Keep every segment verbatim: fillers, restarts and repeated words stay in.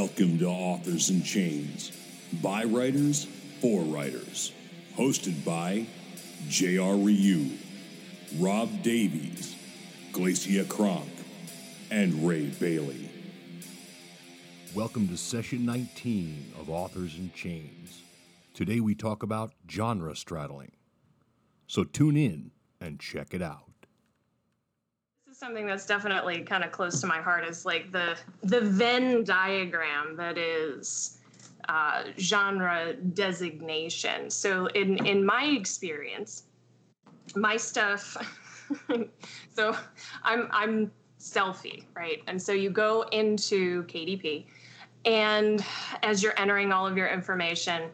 Welcome to Authors and Chains, by writers, for writers, hosted by J R. Ryu, Rob Davies, Glacia Cronk, and Ray Bayly. Welcome to Session nineteen of Authors and Chains. Today we talk about genre straddling. So tune in and check it out. Something that's definitely kind of close to my heart is like the the Venn diagram that is uh, genre designation. So in, in my experience, my stuff, so I'm I'm stealthy, right? And so you go into K D P, and as you're entering all of your information,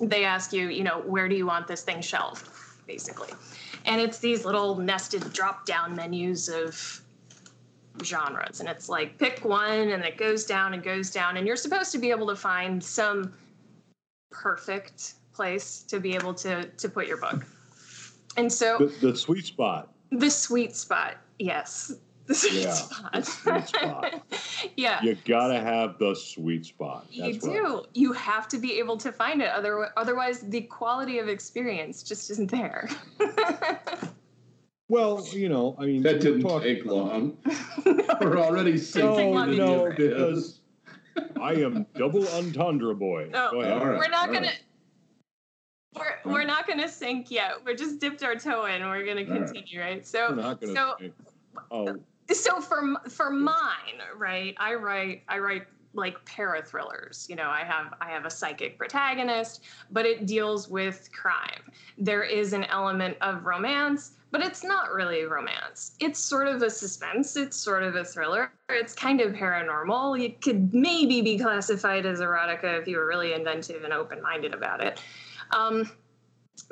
they ask you, you know, where do you want this thing shelved, basically. And it's these little nested drop-down menus of genres. And it's like, pick one, and it goes down and goes down. And you're supposed to be able to find some perfect place to be able to, to put your book. And so... The, the sweet spot. The sweet spot, yes. The sweet yeah, spot. The sweet spot. Yeah. You gotta have the sweet spot. That's you do. You have to be able to find it. Otherwise, the quality of experience just isn't there. Well, you know, I mean, that didn't take long. No, we're already sitting no, no, because I am double entendre boy. No, Go ahead. All right, we're not all gonna. Right. We're we're not gonna sink yet. We're just dipped our toe in. We're gonna continue, right? right? So we're not gonna so. Sink. Oh. So for for mine, right? I write I write like parathrillers. You know, I have I have a psychic protagonist, but it deals with crime. There is an element of romance, but it's not really romance. It's sort of a suspense. It's sort of a thriller. It's kind of paranormal. It could maybe be classified as erotica if you were really inventive and open-minded about it. Um,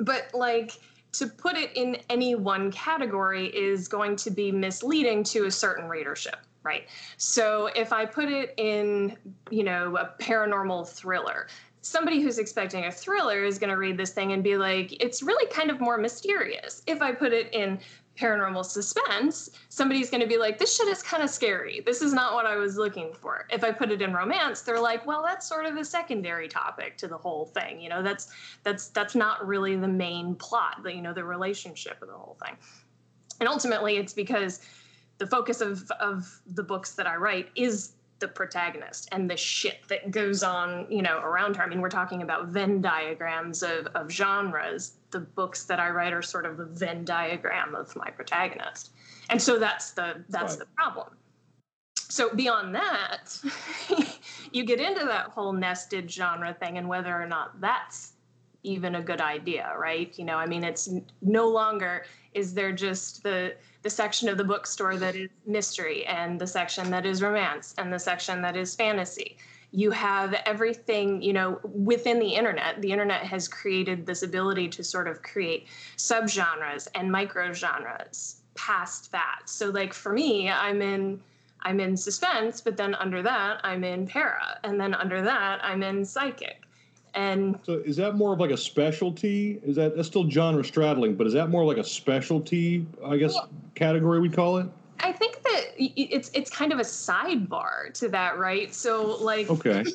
but like. To put it in any one category is going to be misleading to a certain readership, right? So if I put it in, you know, a paranormal thriller, somebody who's expecting a thriller is going to read this thing and be like, it's really kind of more mysterious. If I put it in paranormal suspense, somebody's going to be like, this shit is kind of scary. This is not what I was looking for. If I put it in romance, they're like, well, that's sort of a secondary topic to the whole thing. You know, that's that's that's not really the main plot, you know, the relationship of the whole thing. And ultimately, it's because the focus of, of the books that I write is the protagonist and the shit that goes on, you know, around her. I mean, we're talking about Venn diagrams of, of genres. The books that I write are sort of a Venn diagram of my protagonist. And so that's the, that's right. the problem. So beyond that, you get into that whole nested genre thing and whether or not that's even a good idea, right? You know, I mean, it's no longer, is there just the, the section of the bookstore that is mystery and the section that is romance and the section that is fantasy. You have everything, you know, within the internet. The internet has created this ability to sort of create subgenres and microgenres past that. So like for me, I'm in I'm in suspense, but then under that I'm in para, and then under that I'm in psychic. And so is that more of like a specialty? Is that that's still genre straddling, but is that more like a specialty, I guess, yeah. category we call it? I think that it's it's kind of a sidebar to that, right? So like okay.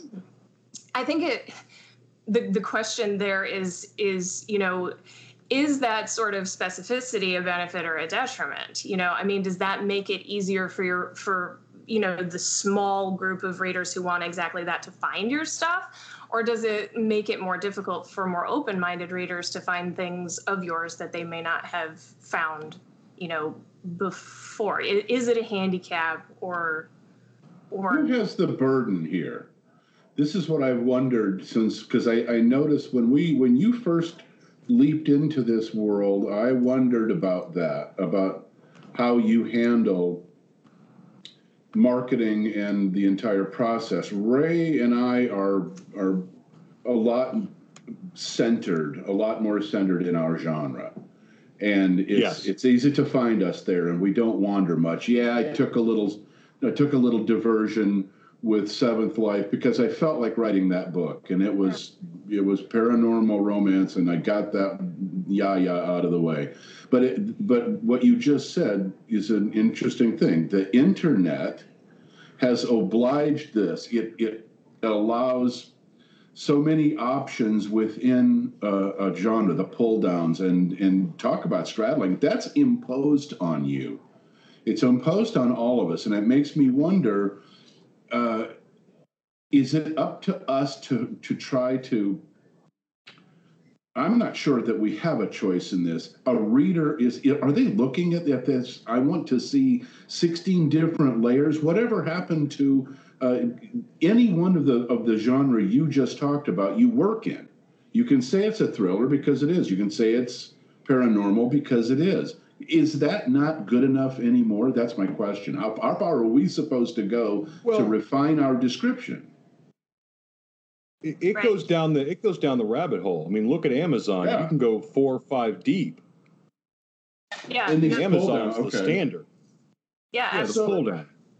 I think it the the question there is is, you know, is that sort of specificity a benefit or a detriment? You know, I mean, does that make it easier for your for, you know, the small group of readers who want exactly that to find your stuff? Or does it make it more difficult for more open-minded readers to find things of yours that they may not have found, you know, before? Is it a handicap or... or Who has the burden here? This is what I've wondered since, because I, I noticed when we when you first leaped into this world, I wondered about that, about how you handle marketing and the entire process. Ray and I are are a lot centered, a lot more centered in our genre, and it's yes. it's easy to find us there, and we don't wander much. Yeah, I took a little, I took a little diversion with Seventh Life because I felt like writing that book, and it was it was paranormal romance, and I got that yah yah out of the way. But it, but what you just said is an interesting thing. The internet has obliged this. It, it allows so many options within a, a genre, the pull downs, and, and talk about straddling. That's imposed on you. It's imposed on all of us. And it makes me wonder, uh, is it up to us to, to try to, I'm not sure that we have a choice in this. A reader is, are they looking at this? I want to see sixteen different layers. Whatever happened to uh, any one of the of the genre you just talked about, you work in. You can say it's a thriller because it is. You can say it's paranormal because it is. Is that not good enough anymore? That's my question. How far are we supposed to go well, to refine our description? It, it right. goes down the it goes down the rabbit hole. I mean, look at Amazon. Yeah. You can go four or five deep. Yeah, and the Amazon's okay. the standard. Yeah, yeah absolutely.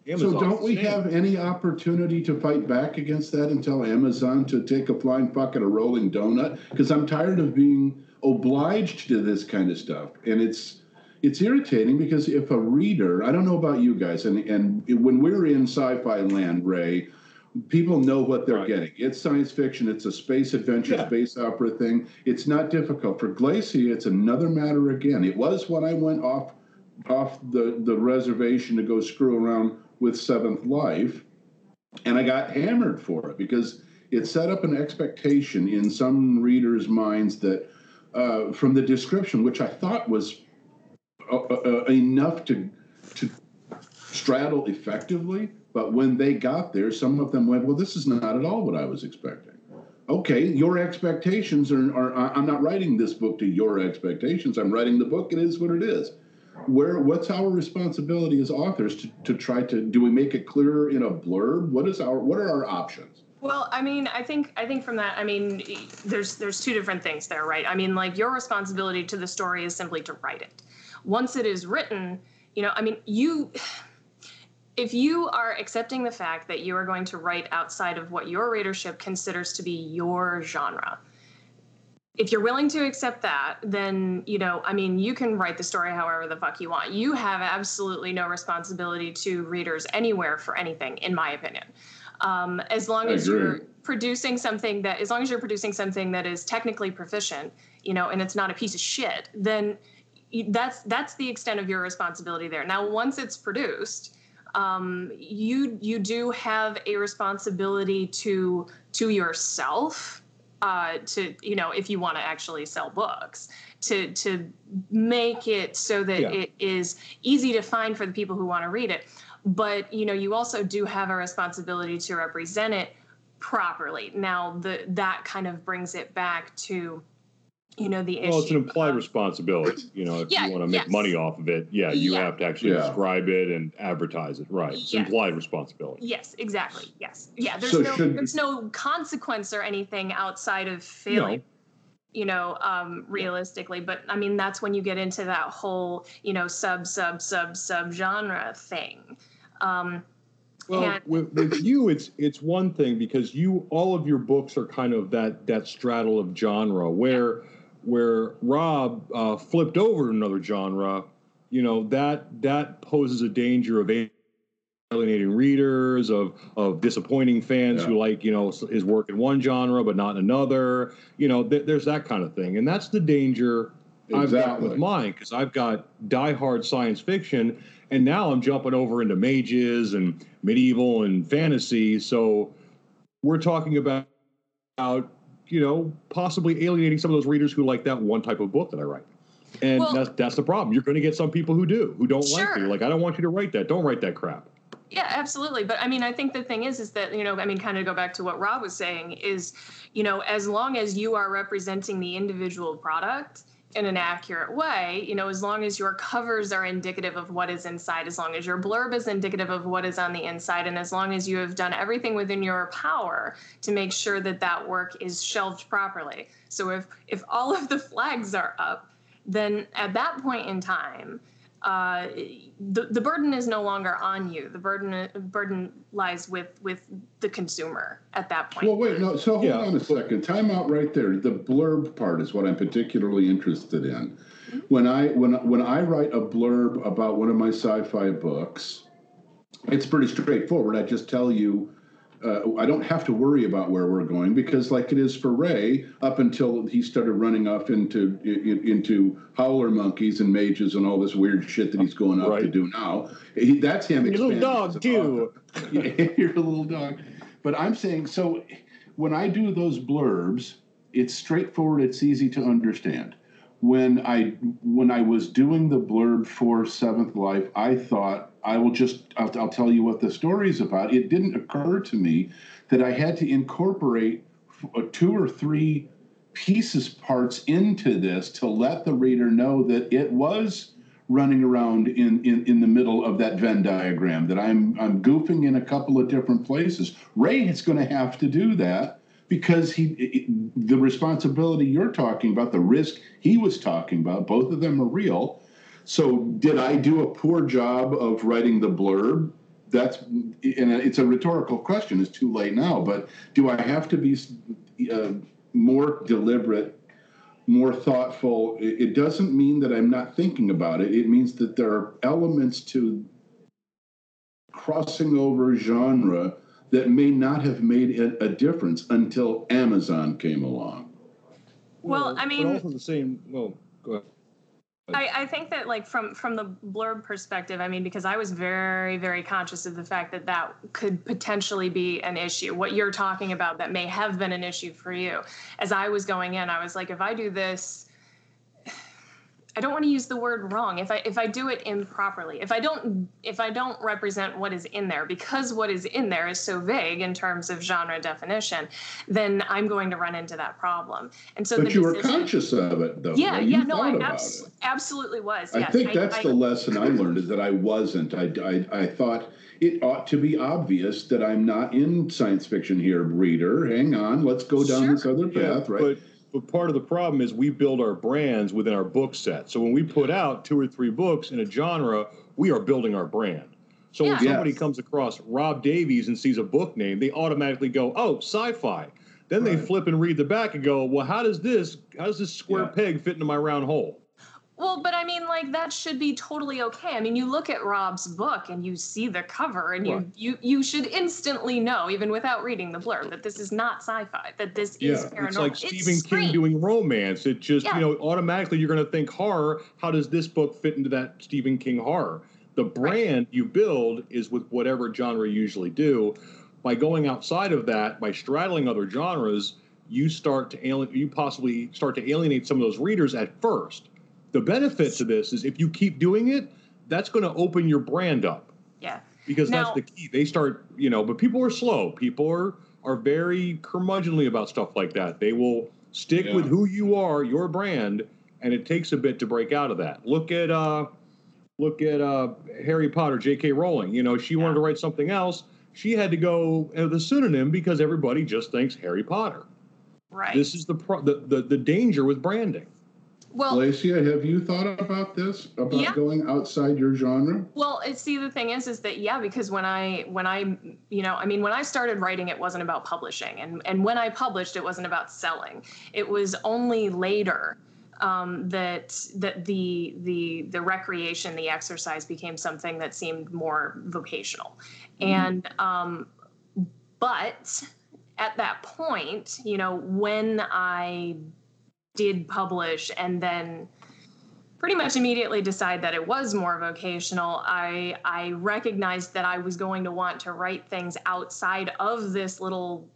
The Amazon so don't we standard. have any opportunity to fight back against that and tell Amazon to take a flying fuck at a rolling donut? Because I'm tired of being obliged to this kind of stuff, and it's. It's irritating because if a reader, I don't know about you guys, and, and when we're in sci-fi land, Ray, people know what they're right. getting. It's science fiction. It's a space adventure, yeah. space opera thing. It's not difficult. For Glacia, it's another matter again. It was when I went off off the, the reservation to go screw around with Seventh Life, and I got hammered for it because it set up an expectation in some readers' minds that uh, from the description, which I thought was Uh, uh, enough to to straddle effectively, but when they got there, some of them went, well, this is not at all what I was expecting. Okay, your expectations are, are I'm not writing this book to your expectations. I'm writing the book. It is what it is. Where what's our responsibility as authors to, to try to, do we make it clearer in a blurb? What is our, what are our options? Well, I mean, I think I think from that, I mean, there's there's two different things there, right? I mean, like, your responsibility to the story is simply to write it. Once it is written, you know, I mean, you, if you are accepting the fact that you are going to write outside of what your readership considers to be your genre, if you're willing to accept that, then, you know, I mean, you can write the story however the fuck you want. You have absolutely no responsibility to readers anywhere for anything, in my opinion. Um, as long as you're producing something that, as long as you're producing something that is technically proficient, you know, and it's not a piece of shit, then that's that's the extent of your responsibility there. Now, once it's produced, um, you you do have a responsibility to to yourself, uh, to, you know, if you want to actually sell books, to to make it so that yeah. it is easy to find for the people who want to read it. But, you know, you also do have a responsibility to represent it properly. Now, the that kind of brings it back to, you know, the well, issue. Well, it's an implied um, responsibility. You know, if yeah, you want to make yes. money off of it, yeah, you yeah. have to actually yeah. describe it and advertise it. Right. It's yes. implied responsibility. Yes, exactly. Yes. Yeah, there's, so no, should, there's no consequence or anything outside of failing, no. you know, um, realistically. But, I mean, that's when you get into that whole, you know, sub, sub, sub, sub genre thing. Um, well, and- with, with you, it's it's one thing because you all of your books are kind of that, that straddle of genre where... Yeah. Where Rob uh, flipped over to another genre, you know, that that poses a danger of alienating readers, of of disappointing fans yeah. who like, you know, his work in one genre but not in another. You know, th- there's that kind of thing, and that's the danger exactly. I've got with mine because I've got diehard science fiction, and now I'm jumping over into mages and medieval and fantasy. So we're talking about. about you know, possibly alienating some of those readers who like that one type of book that I write. And well, that's, that's the problem. You're going to get some people who do, who don't sure. like it. You're like, I don't want you to write that. Don't write that crap. Yeah, absolutely. But I mean, I think the thing is, is that, you know, I mean, kind of go back to what Rob was saying is, you know, as long as you are representing the individual product in an accurate way, you know, as long as your covers are indicative of what is inside, as long as your blurb is indicative of what is on the inside, and as long as you have done everything within your power to make sure that that work is shelved properly. So if if all of the flags are up, then at that point in time, uh, the the burden is no longer on you. The burden burden lies with with the consumer at that point. Well, wait, no. So hold yeah. on a second. Time out right there. The blurb part is what I'm particularly interested in. Mm-hmm. When I when when I write a blurb about one of my sci-fi books, it's pretty straightforward. I just tell you, uh, I don't have to worry about where we're going, because like it is for Ray, up until he started running off into in, into howler monkeys and mages and all this weird shit that he's going off right. to do now. He, that's him. Your little dog, too. You're a little dog. But I'm saying, so when I do those blurbs, it's straightforward. It's easy to understand. When I when I was doing the blurb for Seventh Life, I thought, I will just, I'll, I'll tell you what the story's about. It didn't occur to me that I had to incorporate two or three pieces, parts into this to let the reader know that it was running around in, in, in the middle of that Venn diagram, that I'm I'm goofing in a couple of different places. Ray is going to have to do that. Because he, it, the responsibility you're talking about, the risk he was talking about, both of them are real. So did I do a poor job of writing the blurb? That's, and it's a rhetorical question. It's too late now. But do I have to be uh, more deliberate, more thoughtful? It doesn't mean that I'm not thinking about it. It means that there are elements to crossing over genre that may not have made a difference until Amazon came along. Well, I mean, but also the same. Well, go ahead. I, I think that, like, from from the blurb perspective, I mean, because I was very, very conscious of the fact that that could potentially be an issue. What you're talking about that may have been an issue for you. As I was going in, I was like, if I do this, I don't want to use the word wrong. If I if I do it improperly, if I don't if I don't represent what is in there, because what is in there is so vague in terms of genre definition, then I'm going to run into that problem. And so, but the you decision, were conscious of it, though. Yeah, right? yeah, you no, I abso- absolutely was. Yes. I think I, that's I, the I, lesson I learned is that I wasn't. I, I I thought it ought to be obvious that I'm not in science fiction here, reader. Hang on, let's go down sure. this other path, yeah, right? But, But part of the problem is we build our brands within our book set. So when we put out two or three books in a genre, we are building our brand. So yeah. when somebody yes. comes across Rob Davies and sees a book name, they automatically go, oh, sci-fi. Then right. they flip and read the back and go, well, how does this how does this square yeah. peg fit into my round hole? Well, but I mean, like, that should be totally okay. I mean, you look at Rob's book and you see the cover and right. you, you you should instantly know, even without reading the blurb, that this is not sci-fi, that this yeah, is paranormal. It's like Stephen it's King strange. doing romance. It just, yeah. you know, automatically you're going to think horror. How does this book fit into that Stephen King horror? The brand right. you build is with whatever genre you usually do. By going outside of that, by straddling other genres, you start to alien, you possibly start to alienate some of those readers at first. The benefit to this is if you keep doing it, that's going to open your brand up. Yeah. Because now, that's the key. They start, you know, but people are slow. People are, are very curmudgeonly about stuff like that. They will stick yeah. with who you are, your brand, and it takes a bit to break out of that. Look at uh, look at uh, Harry Potter, J K. Rowling. You know, she yeah. wanted to write something else. She had to go with a pseudonym because everybody just thinks Harry Potter. Right. This is the pro- the, the the danger with branding. Well, Glacia, have you thought about this, about yeah. going outside your genre? Well, see, the thing is, is that, yeah, because when I, when I, you know, I mean, when I started writing, it wasn't about publishing. And, and when I published, it wasn't about selling. It was only later um, that that the, the, the recreation, the exercise became something that seemed more vocational. Mm-hmm. And, um, but at that point, you know, when I did publish and then pretty much immediately decide that it was more vocational, I I recognized that I was going to want to write things outside of this little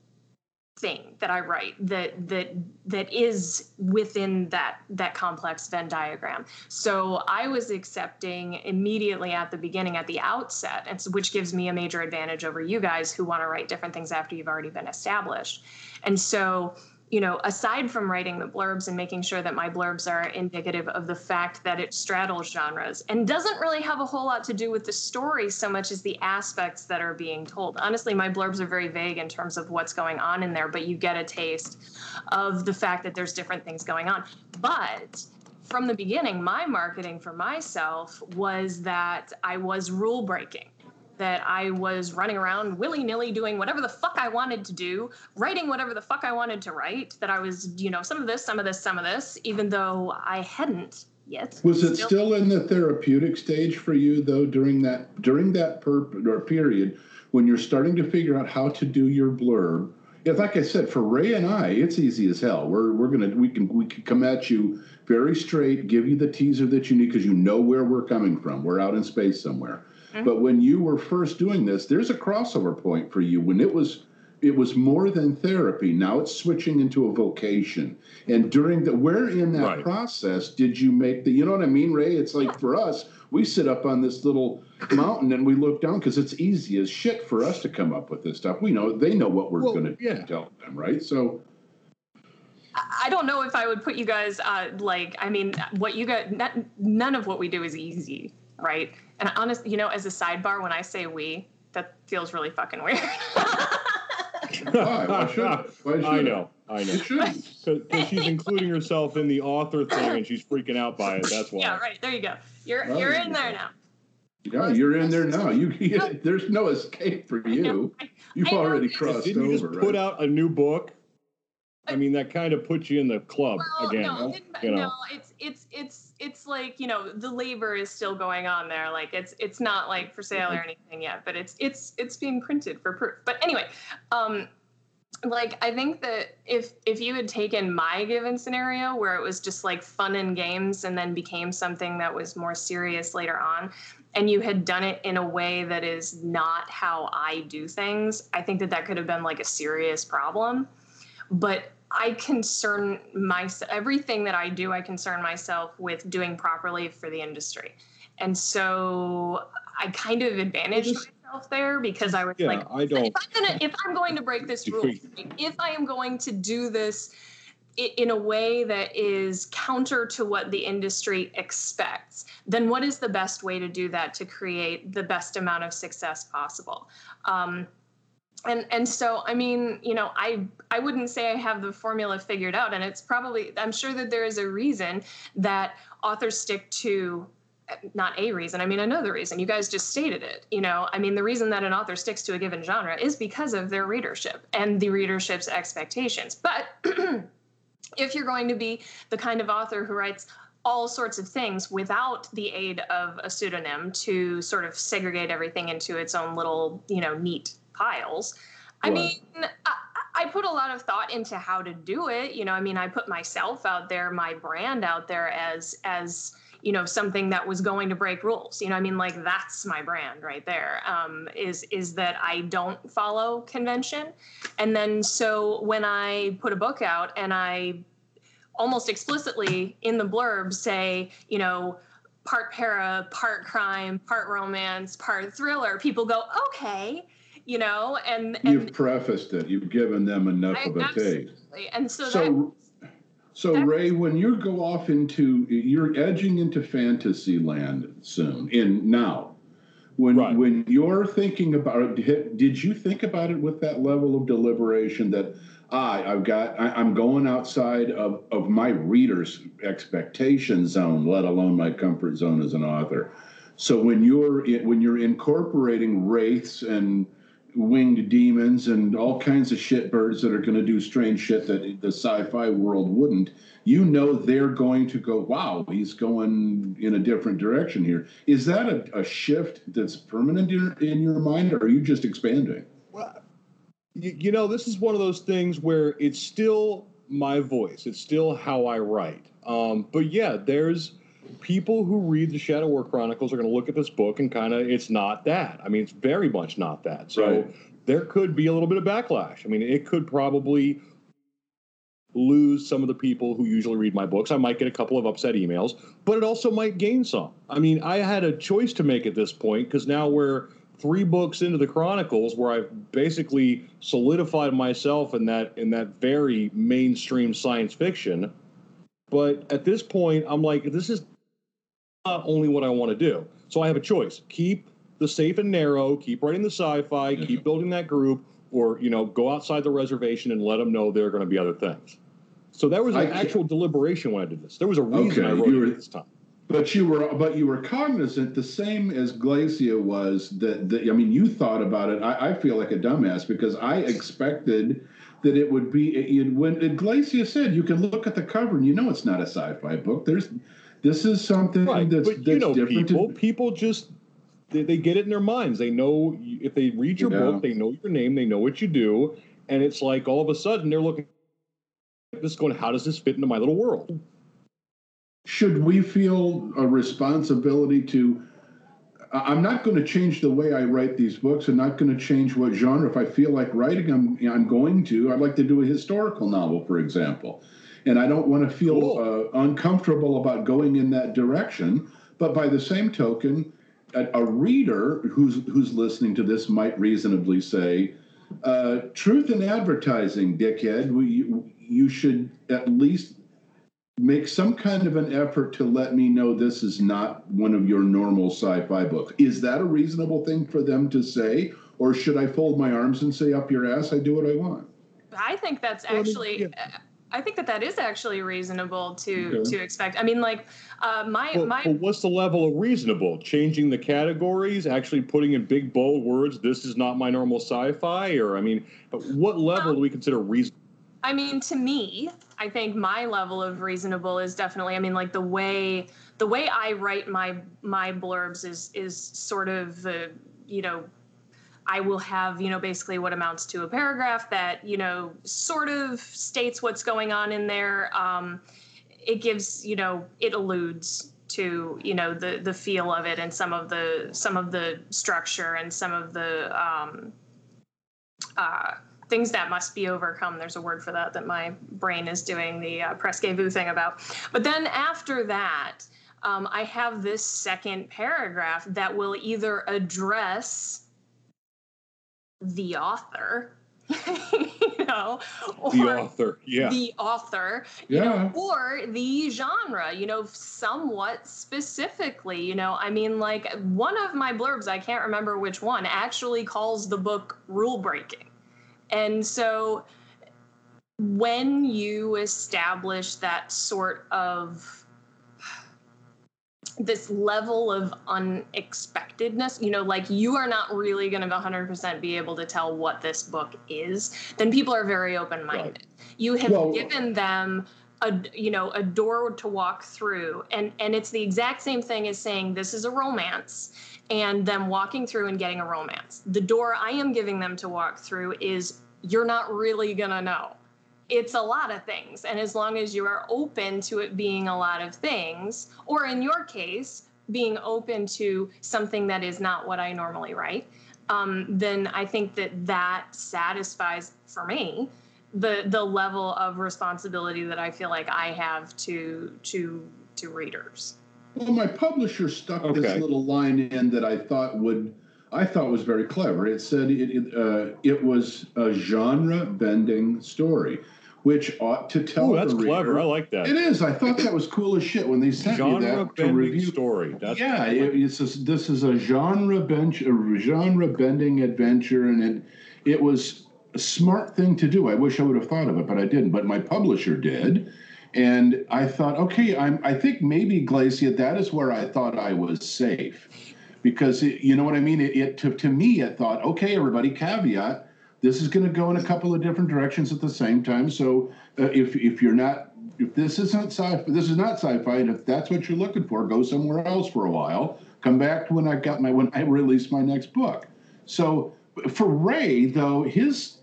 thing that I write that that that is within that that complex Venn diagram. So I was accepting immediately at the beginning, at the outset, and so, which gives me a major advantage over you guys who want to write different things after you've already been established. And so, you know, aside from writing the blurbs and making sure that my blurbs are indicative of the fact that it straddles genres and doesn't really have a whole lot to do with the story so much as the aspects that are being told. Honestly, my blurbs are very vague in terms of what's going on in there, but you get a taste of the fact that there's different things going on. But from the beginning, my marketing for myself was that I was rule breaking. That I was running around willy-nilly doing whatever the fuck I wanted to do, writing whatever the fuck I wanted to write, that I was, you know, some of this, some of this, some of this, even though I hadn't yet. Was it still, still in the therapeutic stage for you, though, during that during that per- or period when you're starting to figure out how to do your blurb? Yeah, like I said, for Ray and I, it's easy as hell. We're we're gonna we can we can come at you very straight, give you the teaser that you need because you know where we're coming from. We're out in space somewhere. Mm-hmm. But when you were first doing this, there's a crossover point for you when it was it was more than therapy. Now it's switching into a vocation. And during the where in that right. process did you make the you know what I mean, Ray? It's like for us, we sit up on this little mountain and we look down because it's easy as shit for us to come up with this stuff. We know they know what we're well, going to yeah. tell them, right? So I don't know if I would put you guys uh, like I mean, what you got? Not, none of what we do is easy, right? And honestly, you know, as a sidebar, when I say we, that feels really fucking weird. Why? Why should it? Why should I know. I know. Because she's including herself in the author thing and she's freaking out by it. That's why. Yeah, right. There you go. You're oh, you're in there now. Yeah, you're in there now. You, you there's no escape for you. You've already crossed didn't over. Didn't you just right? put out a new book? I mean, that kind of puts you in the club well, again. No, it you know? no, it's it's it's it's like, you know, the labor is still going on there. Like it's it's not like for sale or anything yet, but it's it's it's being printed for proof. But anyway, um, like I think that if if you had taken my given scenario where it was just like fun and games and then became something that was more serious later on, and you had done it in a way that is not how I do things, I think that that could have been like a serious problem. But I concern myself, everything that I do, I concern myself with doing properly for the industry. And so I kind of advantaged just, myself there because I was yeah, like, I don't. If, I'm gonna, if I'm going to break this rule, if I am going to do this in a way that is counter to what the industry expects, then what is the best way to do that to create the best amount of success possible? Um, And and so, I mean, you know, I I wouldn't say I have the formula figured out. And it's probably, I'm sure that there is a reason that authors stick to, not a reason, I mean, another reason. You guys just stated it, you know. I mean, the reason that an author sticks to a given genre is because of their readership and the readership's expectations. But if you're going to be the kind of author who writes all sorts of things without the aid of a pseudonym to sort of segregate everything into its own little, you know, neat piles. I well, mean, I, I put a lot of thought into how to do it. You know, I mean, I put myself out there, my brand out there as, as, you know, something that was going to break rules. You know, I mean, like that's my brand right there, um, is, is that I don't follow convention. And then, so when I put a book out and I almost explicitly in the blurb say, you know, part para, part crime, part romance, part thriller, people go, okay. You know, and, and you've prefaced it. You've given them enough I, of a taste. And so, so, that, so that Ray, was, when you go off into, you're edging into fantasy land soon. In now, when right. when you're thinking about it, did you think about it with that level of deliberation that I, ah, I've got, I, I'm going outside of of my reader's expectation zone, let alone my comfort zone as an author. So when you're when you're incorporating wraiths and winged demons and all kinds of shitbirds that are going to do strange shit that the sci-fi world wouldn't, you know they're going to go, wow, he's going in a different direction here. Is that a, a shift that's permanent in, in your mind, or are you just expanding? Well, you, you know, this is one of those things where it's still my voice. It's still how I write. Um, but yeah, there's people who read the Shadow War Chronicles are going to look at this book and kind of, it's not that. I mean, it's very much not that. So right. there could be a little bit of backlash. I mean, it could probably lose some of the people who usually read my books. I might get a couple of upset emails, but it also might gain some. I mean, I had a choice to make at this point because now we're three books into the Chronicles where I've basically solidified myself in that in that very mainstream science fiction. But at this point, I'm like, this is not only what I want to do. So I have a choice. Keep the safe and narrow, keep writing the sci-fi, mm-hmm. keep building that group, or, you know, go outside the reservation and let them know there are going to be other things. So there was an I, actual deliberation when I did this. There was a reason okay, I wrote you were, it this time. But you were but you were cognizant, the same as Glacia was, that, that I mean, you thought about it. I, I feel like a dumbass because I expected that it would be, it, when Glacia said, you can look at the cover and you know it's not a sci-fi book. There's... This is something right. that's, but, that's you know, different. People, to... people just they, they get it in their minds. They know if they read your you know. book, they know your name, they know what you do, and it's like all of a sudden they're looking at this going, how does this fit into my little world? Should we feel a responsibility to? I'm not going to change the way I write these books. I'm not going to change what genre. If I feel like writing, I'm, I'm going to. I'd like to do a historical novel, for example. And I don't want to feel cool. uh, uncomfortable about going in that direction. But by the same token, a, a reader who's who's listening to this might reasonably say, uh, truth in advertising, dickhead. We, you should at least make some kind of an effort to let me know this is not one of your normal sci-fi books. Is that a reasonable thing for them to say? Or should I fold my arms and say, up your ass, I do what I want? I think that's actually... Well, yeah. I think that that is actually reasonable to okay. to expect. I mean, like, uh, my... Well, my well, what's the level of reasonable? Changing the categories? Actually putting in big, bold words, this is not my normal sci-fi? Or, I mean, what level um, do we consider reasonable? I mean, to me, I think my level of reasonable is definitely, I mean, like the way the way I write my my blurbs is is sort of the, you know, I will have, you know, basically what amounts to a paragraph that, you know, sort of states what's going on in there. Um, it gives, you know, it alludes to, you know, the the feel of it and some of the some of the structure and some of the um, uh, things that must be overcome. There's a word for that that my brain is doing the uh, presque-vous thing about. But then after that, um, I have this second paragraph that will either address the author, you know, or the author, yeah, the author, you yeah. know, or the genre, you know, somewhat specifically, you know, I mean, like one of my blurbs, I can't remember which one, actually calls the book rule breaking. And so when you establish that sort of this level of unexpectedness, you know, like you are not really going to one hundred percent be able to tell what this book is, then people are very open-minded. Right. You have well, given them a, you know, a door to walk through. And, and it's the exact same thing as saying, this is a romance, and them walking through and getting a romance. The door I am giving them to walk through is you're not really going to know. It's a lot of things. And as long as you are open to it being a lot of things, or in your case, being open to something that is not what I normally write, um, then I think that that satisfies, for me, the the level of responsibility that I feel like I have to to to readers. Well, my publisher stuck okay. this little line in that I thought would I thought was very clever. It said it it, uh, it was a genre-bending story, which ought to tell. Oh, that's the reader, clever. I like that. It is. I thought that was cool as shit when they sent genre me that to review. Story. That's yeah, it, it's a, this is a genre bench, a genre-bending adventure, and it it was a smart thing to do. I wish I would have thought of it, but I didn't. But my publisher did. And I thought, okay, I'm, I think maybe, Glacia, that is where I thought I was safe. Because, it, you know what I mean? It, it to, to me, I thought, okay, everybody, caveat, this is going to go in a couple of different directions at the same time. So uh, if if you're not, if this isn't sci-fi, this is not sci-fi, and if that's what you're looking for, go somewhere else for a while. Come back when I got my when I release my next book. So for Ray, though, his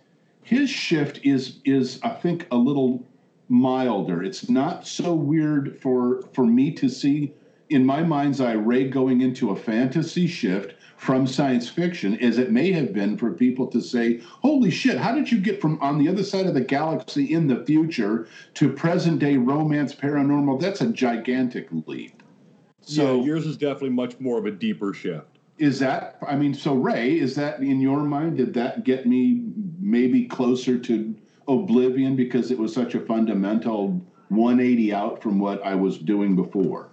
his shift is is I think a little milder. It's not so weird for for me to see in my mind's eye Ray going into a fantasy shift from science fiction as it may have been for people to say, holy shit, how did you get from on the other side of the galaxy in the future to present day romance paranormal? That's a gigantic leap. So yeah, yours is definitely much more of a deeper shift. Is that, I mean, so Ray, is that in your mind, did that get me maybe closer to oblivion because it was such a fundamental one eighty out from what I was doing before?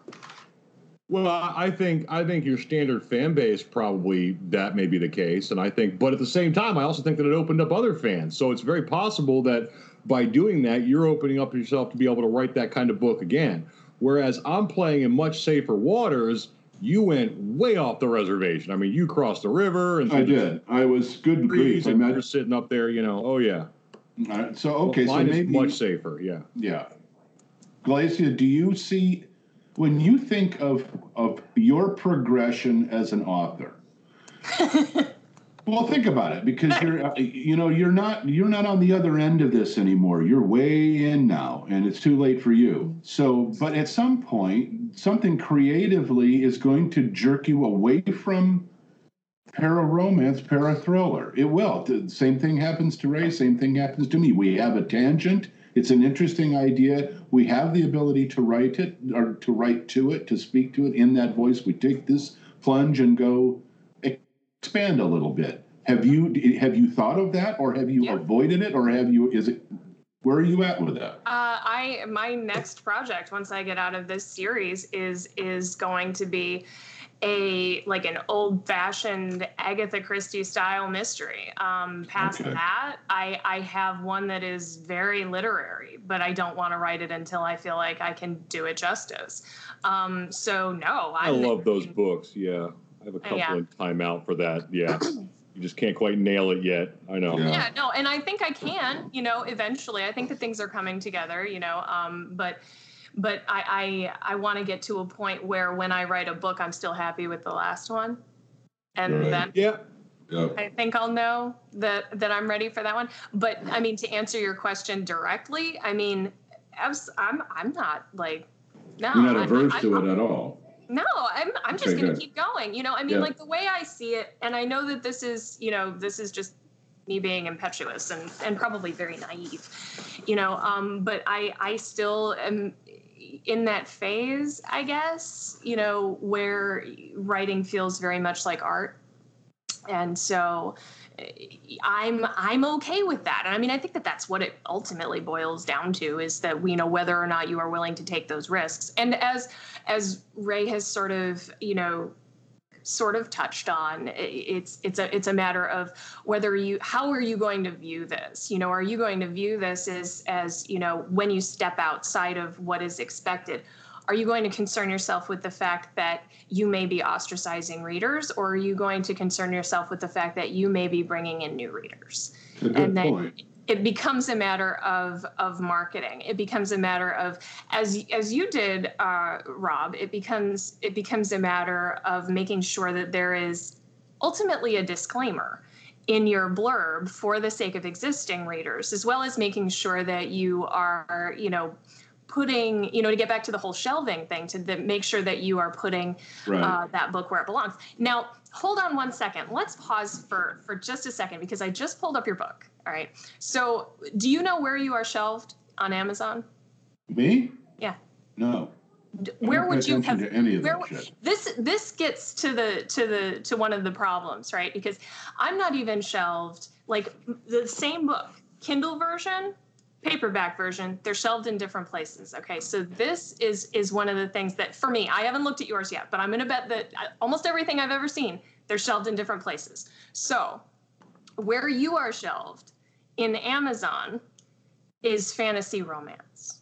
Well, I think I think your standard fan base probably that may be the case, and I think, but at the same time, I also think that it opened up other fans. So it's very possible that by doing that, you're opening up yourself to be able to write that kind of book again. Whereas I'm playing in much safer waters. You went way off the reservation. I mean, you crossed the river, and I did. I was good grief. I mean, you're sitting up there, you know. Oh yeah. All right, so okay, well, mine so maybe is much safer, yeah. Yeah. Glacia, do you see when you think of of your progression as an author, well, think about it, because you're you know you're not you're not on the other end of this anymore. You're way in now, and it's too late for you. So, but at some point, something creatively is going to jerk you away from para romance, para thriller. It will. The same thing happens to Ray. Same thing happens to me. We have a tangent. It's an interesting idea. We have the ability to write it, or to write to it, to speak to it in that voice. We take this plunge and go expand a little bit. Have you have you thought of that, or have you yeah. avoided it, or have you? Is it? Where are you at with that? Uh, I my next project, once I get out of this series, is is going to be a like an old-fashioned Agatha Christie style mystery. Um, past okay. that, I, I have one that is very literary, but I don't want to write it until I feel like I can do it justice. Um, so no, I, I love those books. Yeah, I have a couple yeah. in time out for that. Yeah. You just can't quite nail it yet. I know. Yeah. yeah, no, and I think I can, you know, eventually. I think that things are coming together, you know, um, but But I I, I want to get to a point where when I write a book, I'm still happy with the last one. And right. then yeah. Yeah. I think I'll know that, that I'm ready for that one. But, I mean, to answer your question directly, I mean, I'm I'm not, like, no. You're not I'm, averse I'm, to I'm, it at all. No, I'm I'm just okay, going to keep going. You know, I mean, yeah. like, the way I see it, and I know that this is, you know, this is just me being impetuous and, and probably very naive, you know, um, but I, I still am in that phase, I guess, you know, where writing feels very much like art. And so I'm, I'm okay with that. And I mean, I think that that's what it ultimately boils down to, is that we know whether or not you are willing to take those risks. And as, as Ray has sort of, you know, sort of touched on, it's it's a it's a matter of whether you how are you going to view this? You know, are you going to view this as as, you know, when you step outside of what is expected? Are you going to concern yourself with the fact that you may be ostracizing readers, or are you going to concern yourself with the fact that you may be bringing in new readers? That's a good and then point. It becomes a matter of of marketing. It becomes a matter of, as as you did, uh, Rob. It becomes it becomes a matter of making sure that there is ultimately a disclaimer in your blurb for the sake of existing readers, as well as making sure that you are, you know, putting, you know, to get back to the whole shelving thing, to the, make sure that you are putting right. uh, that book where it belongs. Now, hold on one second. Let's pause for, for just a second, because I just pulled up your book. All right. So do you know where you are shelved on Amazon? Me? Yeah. No. Where would you have any of where, that shit. This this gets to the to the to one of the problems, right? Because I'm not even shelved, like, the same book, Kindle version, paperback version, they're shelved in different places. Okay, so this is is one of the things that, for me, I haven't looked at yours yet, but I'm going to bet that almost everything I've ever seen, they're shelved in different places. So where you are shelved in Amazon is fantasy romance.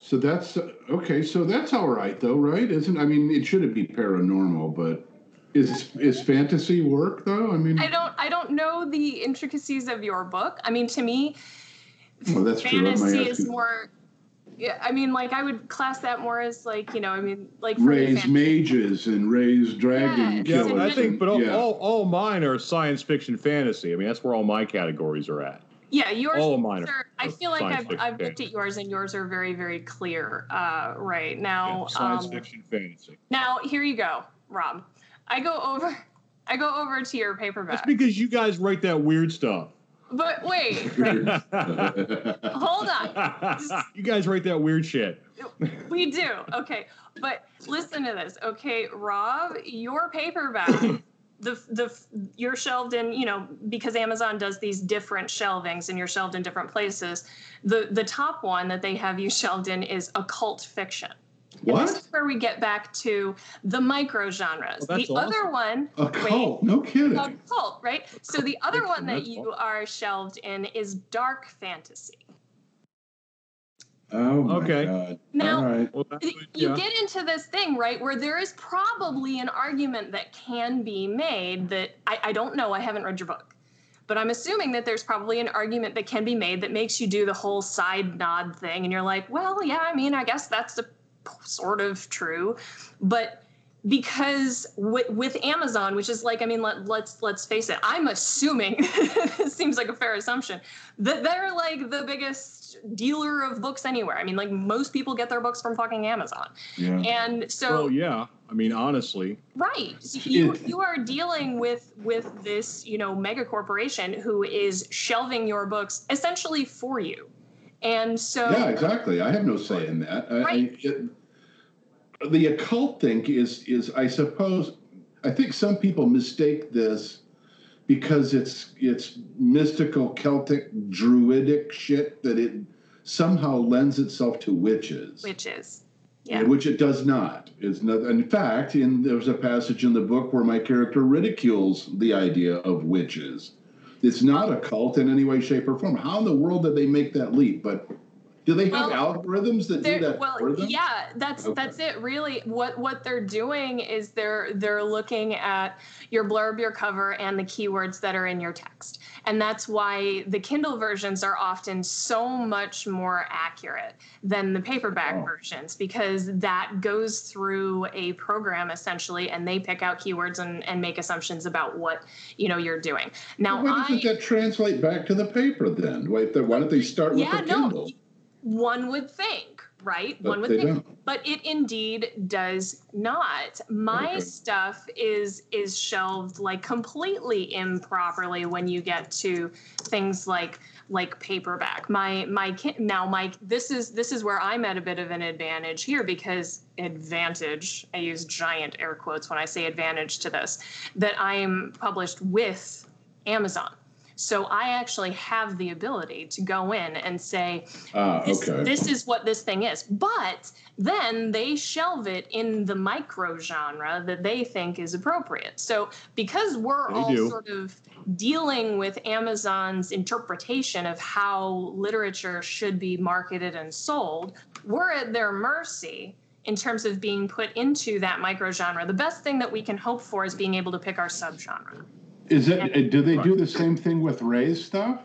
So that's, okay, so that's all right, though, right? Isn't, I mean, it shouldn't be paranormal, but... Is is fantasy work, though? I mean, I don't I don't know the intricacies of your book. I mean, to me, well, that's fantasy true. is more. Yeah, I mean, like, I would class that more as, like, you know, I mean, like... Ray's mages and Ray's dragon yes. killers. Yeah, well, I think, but all, yeah. all, all mine are science fiction fantasy. I mean, that's where all my categories are at. Yeah, yours all of mine are, are... I feel like I've, I've looked at yours, and yours are very, very clear uh, right now. Yeah, science um, fiction fantasy. Now, here you go, Rob. I go over, I go over to your paperback. That's because you guys write that weird stuff. But wait, right? Hold on. You guys write that weird shit. We do, okay. But listen to this, okay, Rob. Your paperback, the the you're shelved in, you know, because Amazon does these different shelvings, and you're shelved in different places. The the top one that they have you shelved in is occult fiction. What? And this is where we get back to the micro genres. Well, the awesome. other one, occult, no kidding, occult, right? So the other that's one that you are shelved in is dark fantasy. Oh, my okay. God. Now, right. well, you yeah. get into this thing, right, where there is probably an argument that can be made that I, I don't know. I haven't read your book. But I'm assuming that there's probably an argument that can be made that makes you do the whole side nod thing. And you're like, well, yeah, I mean, I guess that's the sort of true. But because w- with Amazon, which is like, I mean, let, let's let's face it, I'm assuming, it seems like a fair assumption, that they're like the biggest dealer of books anywhere. I mean, like most people get their books from fucking Amazon. Yeah. And so... Well, yeah. I mean, honestly. Right. You you are dealing with with this, you know, mega corporation who is shelving your books essentially for you. And so... Yeah, exactly. I have no say in that. Right. I, it, the occult thing is, is I suppose, I think some people mistake this because it's it's mystical, Celtic, druidic shit that it somehow lends itself to witches. Witches, yeah. And which it does not. It's not. In fact, in, there's a passage in the book where my character ridicules the idea of witches. It's not a cult in any way, shape, or form. How in the world did they make that leap? But... Do they have well, algorithms that do that well, for them? Yeah, that's okay. that's it. Really, what what they're doing is they're they're looking at your blurb, your cover, and the keywords that are in your text, and that's why the Kindle versions are often so much more accurate than the paperback oh. versions, because that goes through a program essentially, and they pick out keywords and, and make assumptions about what you know you're doing. Now, well, why doesn't I, that translate back to the paper then? Why, why don't they start yeah, with the Kindle? No, One would think, right? But one would think, don't. But it indeed does not. My okay. stuff is is shelved like completely improperly when you get to things like like paperback. My my now my this is this is where I'm at a bit of an advantage here because advantage. I use giant air quotes when I say advantage to this. That I am published with Amazon. So I actually have the ability to go in and say, ah, this, okay. this is what this thing is. But then they shelve it in the micro genre that they think is appropriate. So because we're they all do. sort of dealing with Amazon's interpretation of how literature should be marketed and sold, we're at their mercy in terms of being put into that micro genre. The best thing that we can hope for is being able to pick our subgenre. Is it? Do they do the same thing with Ray's stuff?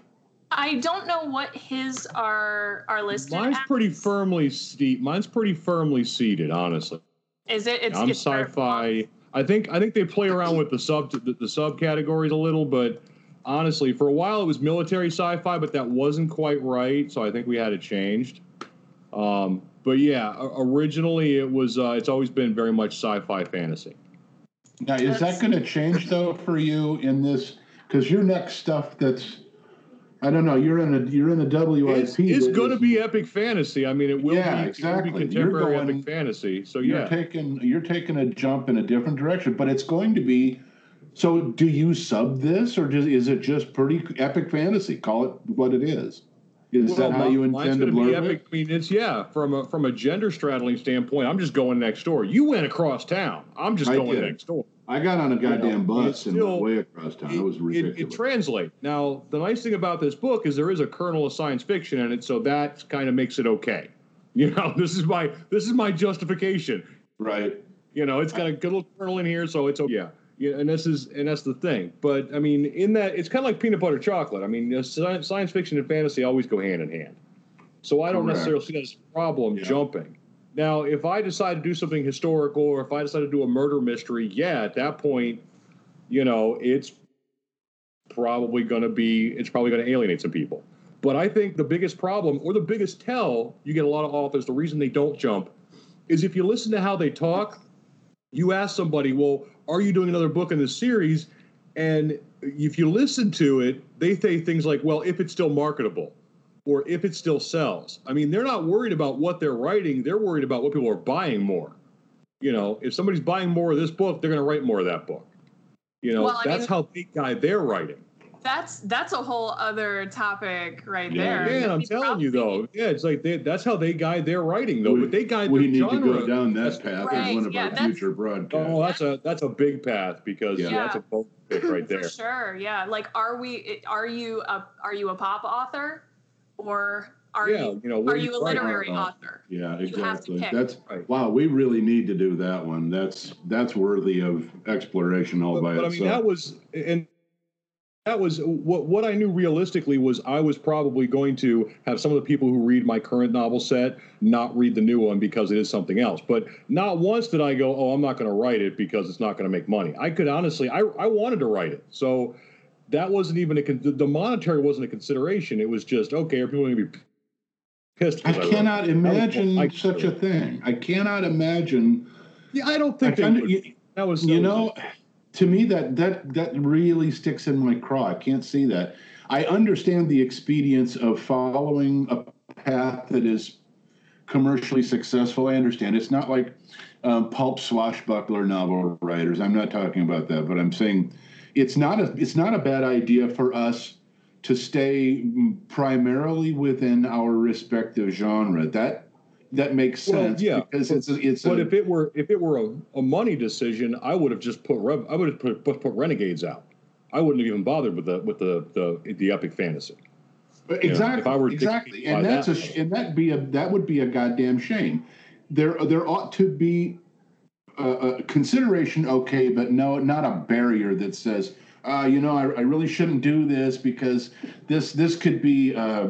I don't know what his are are listed. Mine's as. pretty firmly steep. Mine's pretty firmly seated, honestly. Is it? It's, I'm it's sci-fi. I think I think they play around with the sub the, the subcategories a little, but honestly, for a while it was military sci-fi, but that wasn't quite right. So I think we had it changed. Um, but yeah, originally it was. Uh, it's always been very much sci-fi fantasy. Now, is that going to change, though, for you in this? Because your next stuff that's, I don't know, you're in a you're in a W I P. It's, it's going to be epic fantasy. I mean, it will, yeah, be, exactly. It will be contemporary going, epic fantasy. So, yeah. You're taking, you're taking a jump in a different direction, but it's going to be, so do you sub this, or just, is it just pretty epic fantasy? Call it what it is. Is well, that how you intend to blur it? I mean, it's, yeah, from a, from a gender straddling standpoint, I'm just going next door. You went across town. I'm just I going did. next door. I got on a goddamn you know, bus and went way across town. It, it was ridiculous. It, it translates. Now, the nice thing about this book is there is a kernel of science fiction in it, so that kind of makes it okay. You know, this is my this is my justification. Right. You know, it's got a good little kernel in here, so it's okay. Yeah. Yeah, and this is, and that's the thing. But I mean, in that, it's kind of like peanut butter chocolate. I mean, science, science fiction and fantasy always go hand in hand. So I don't Correct. necessarily see that as a problem yeah. jumping. Now, if I decide to do something historical, or if I decide to do a murder mystery, yeah, at that point, you know, it's probably going to be, it's probably going to alienate some people. But I think the biggest problem, or the biggest tell, you get a lot of authors, the reason they don't jump, is if you listen to how they talk, you ask somebody, well, are you doing another book in this series? And if you listen to it, they say things like, well, if it's still marketable, or if it still sells. I mean, they're not worried about what they're writing. They're worried about what people are buying more. You know, if somebody's buying more of this book, they're going to write more of that book. You know, well, that's mean, how they guide their writing. That's that's a whole other topic right yeah, there. Yeah, I'm telling probably. you, though. Yeah, it's like they, that's how they guide their writing, though. We, but they guide their genre. We need to go down that path right, as one of yeah, our future broadcasts. Oh, that's a that's a big path, because yeah. Yeah, that's a bold pick right there. For sure, yeah. Like, are we? Are you a are you a pop author, or are yeah, you, you know, are you a literary author? Yeah, exactly. That's right. Wow, we really need to do that one. That's that's worthy of exploration all but, by but, itself. But I mean, that was and. that was what, what I knew realistically was I was probably going to have some of the people who read my current novel set not read the new one because it is something else. But not once did I go, oh, I'm not going to write it because it's not going to make money. I could honestly, I, I wanted to write it. So that wasn't even a, the monetary wasn't a consideration. It was just, okay, are people going to be pissed? I, I cannot wrote? imagine I was, I, such I, a thing. I cannot imagine. Yeah, I don't think I they would. You, that was, that you was, know, to me, that that that really sticks in my craw. I can't see that. I understand the expedience of following a path that is commercially successful. I understand. It's not like um, pulp swashbuckler novel writers. I'm not talking about that, but I'm saying it's not a it's not a bad idea for us to stay primarily within our respective genre. That. That makes sense. Well, yeah, because but, it's a, it's. But a, if it were if it were a, a money decision, I would have just put I would have put, put, put Renegades out. I wouldn't have even bothered with the with the the, the epic fantasy. Exactly. Know, if I were exactly, and that's that. a and that be a that would be a goddamn shame. There there ought to be a, a consideration, okay, but no, not a barrier that says, uh, you know, I, I really shouldn't do this because this this could be. Uh,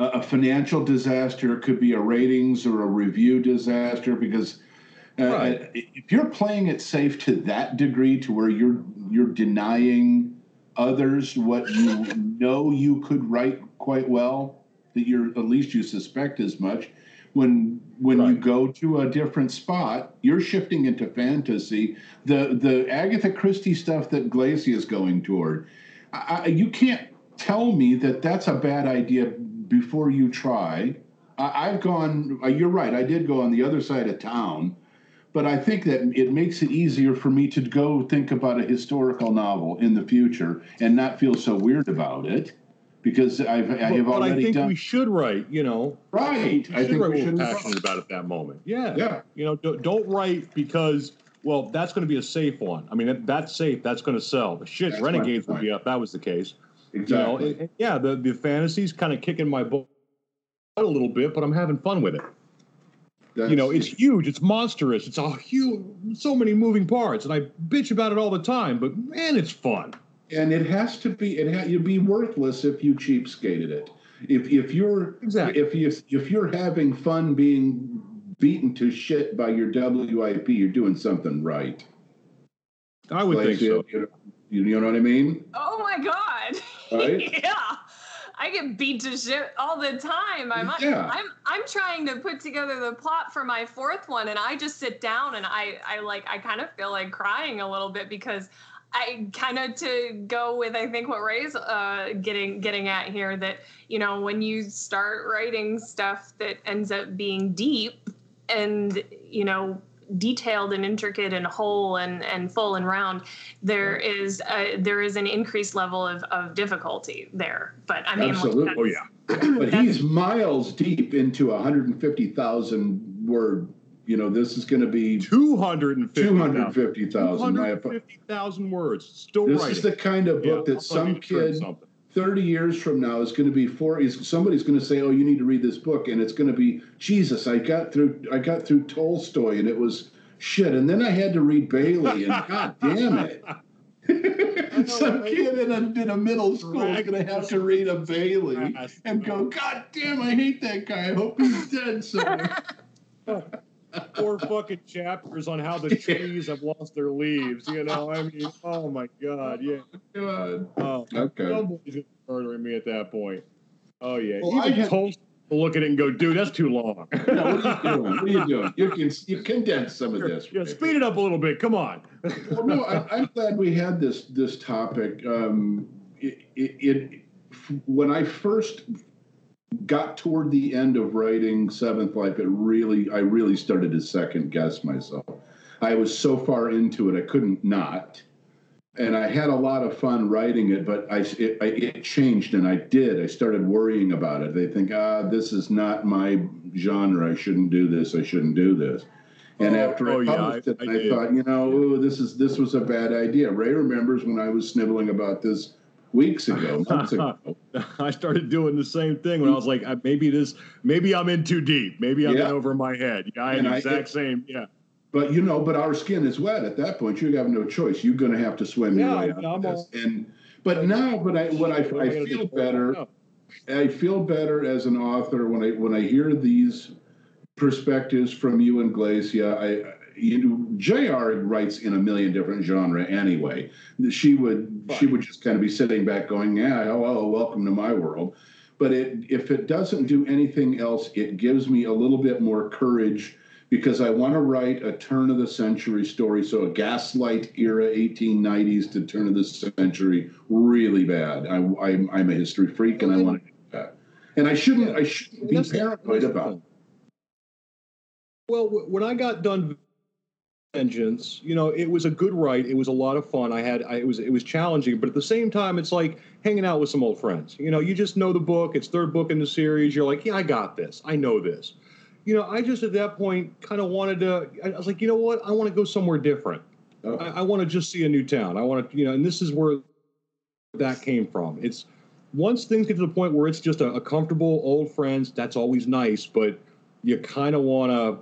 A financial disaster. It could be a ratings or a review disaster because uh, right. if you're playing it safe to that degree, to where you're you're denying others what you know you could write quite well, that you're at least you suspect as much. When when right. you go to a different spot, you're shifting into fantasy. The the Agatha Christie stuff that Glacia is going toward, I, you can't tell me that that's a bad idea. Before you try, I, I've gone, you're right, I did go on the other side of town, but I think that it makes it easier for me to go think about a historical novel in the future and not feel so weird about it because I've, I have but, but already done. But I think done, we should write, you know. Right. I think we should be passionate about at that moment. Yeah. Yeah. You know, don't, don't write because, well, that's going to be a safe one. I mean, that's safe. That's going to sell. But shit, that's Renegades would be up. That was the case. Exactly. You know, it, yeah, the, the fantasy's kind of kicking my butt a little bit, but I'm having fun with it. That's, you know, it's huge. It's monstrous. It's all huge. So many moving parts, and I bitch about it all the time. But man, it's fun. And it has to be. It ha- you'd be worthless if you cheapskated it. If if you're exactly if you if you're having fun being beaten to shit by your W I P, you're doing something right. I would like, think so. You know, you know what I mean? Oh my god. Right? Yeah. I get beat to shit all the time. I'm, yeah. I'm I'm trying to put together the plot for my fourth one and I just sit down and I, I like I kind of feel like crying a little bit because I kind of to go with I think what Ray's uh, getting getting at here that you know when you start writing stuff that ends up being deep and you know detailed and intricate and whole and, and full and round, there is a, there is an increased level of, of difficulty there. But I mean, absolutely, like oh, yeah. But he's miles deep into a hundred and fifty thousand word. You know, this is going to be two hundred and fifty thousand. Two hundred and fifty thousand words. Still, this writing. Is the kind of book yeah, that some kid thirty years from now is going to be four. Is somebody's going to say, "Oh, you need to read this book," and it's going to be, "Jesus, I got through. I got through Tolstoy, and it was shit. And then I had to read Bayly, and God damn it." Some kid in a, in a middle school is going to have to read a Bayly and go, "God damn, I hate that guy. I hope he's dead somewhere." Four fucking chapters on how the trees have lost their leaves. You know, I mean, oh my god, yeah. God. Oh, okay. Somebody's gonna murdering me at that point. Oh yeah. Well, Even I have... Tolstoy will look at it and go, dude, that's too long. No, what are you doing? What are you doing? You can you condense some of this. Yeah, speed it up a little bit. Come on. Well, no, I, I'm glad we had this this topic. Um, it, it, it when I first. got toward the end of writing Seventh Life, it really, I really started to second guess myself. I was so far into it, I couldn't not. And I had a lot of fun writing it, but I it, I, it changed, and I did. I started worrying about it. They think, ah, this is not my genre. I shouldn't do this. I shouldn't do this. And oh, after oh, I published yeah, I, it, I, I thought, you know, ooh, this is this was a bad idea. Ray remembers when I was sniveling about this weeks ago, months ago. I started doing the same thing when I was like, maybe this, maybe I'm in too deep. Maybe I'm yeah. in over my head. Yeah, I am the exact it, same. Yeah. But, you know, but our skin is wet at that point. You have no choice. You're going to have to swim yeah, your way out of this. All... And But now, but I what I, I feel better. I feel better as an author when I when I hear these perspectives from you and Glacia. I, you know, J R writes in a million different genres anyway. She would right. she would just kind of be sitting back going, yeah, oh, oh, welcome to my world. But it, if it doesn't do anything else, it gives me a little bit more courage, because I want to write a turn-of-the-century story, so a Gaslight-era eighteen nineties to turn-of-the-century really bad. I, I'm, I'm a history freak, and I want to do that. And I shouldn't, I shouldn't be paranoid about it. Well, when I got done Vengeance, you know, it was a good write. It was a lot of fun. I had, I, it was, it was challenging, but at the same time, it's like hanging out with some old friends. You know, you just know the book. It's third book in the series. You're like, yeah, I got this. I know this. You know, I just at that point kind of wanted to, I was like, you know what? I want to go somewhere different. Oh. I, I want to just see a new town. I want to, you know, and this is where that came from. It's once things get to the point where it's just a, a comfortable old friends, that's always nice, but you kind of want to,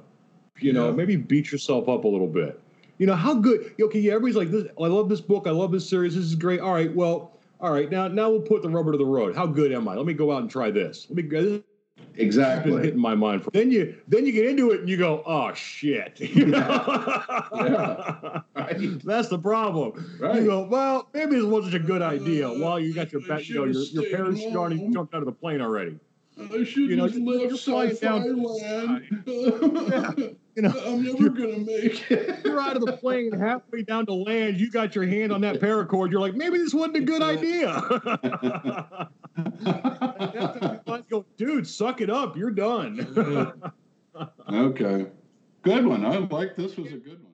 you know, yeah. maybe beat yourself up a little bit. You know, how good, okay, yeah, everybody's like, this, I love this book. I love this series. This is great. All right, well, all right, now, now we'll put the rubber to the road. How good am I? Let me go out and try this. Let me go. Exactly. It's been hitting my mind. For, then you then you get into it and you go, oh shit. You know? yeah. Right. That's the problem. Right. You go, well, maybe this wasn't a good idea. While well, you got your back, you know, your, your parents home. already jumped out of the plane already. I shouldn't you know, left sci-fi land. yeah. You know, I'm never gonna make it. You're out of the plane halfway down to land. You got your hand on that paracord. You're like, maybe this wasn't a good idea. Go, dude, suck it up. You're done. Okay. Good one. I like this was a good one.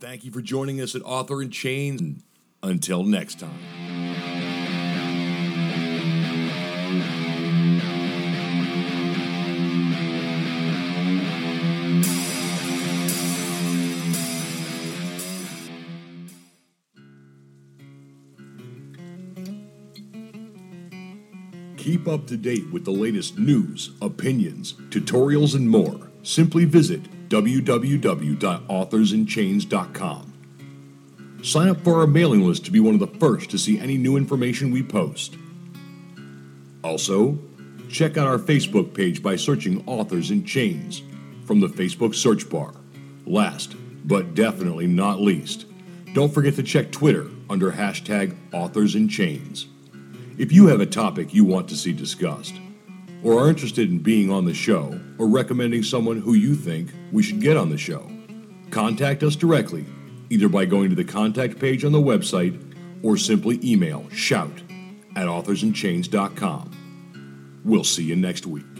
Thank you for joining us at Author and Chains. Until next time. Keep up to date with the latest news, opinions, tutorials, and more. Simply visit w w w dot authors and chains dot com. Sign up for our mailing list to be one of the first to see any new information we post. Also, check out our Facebook page by searching Authors in Chains from the Facebook search bar. Last, but definitely not least, don't forget to check Twitter under hashtag Authors in Chains. If you have a topic you want to see discussed, or are interested in being on the show, or recommending someone who you think we should get on the show, contact us directly, either by going to the contact page on the website, or simply email shout at authors and chains dot com. We'll see you next week.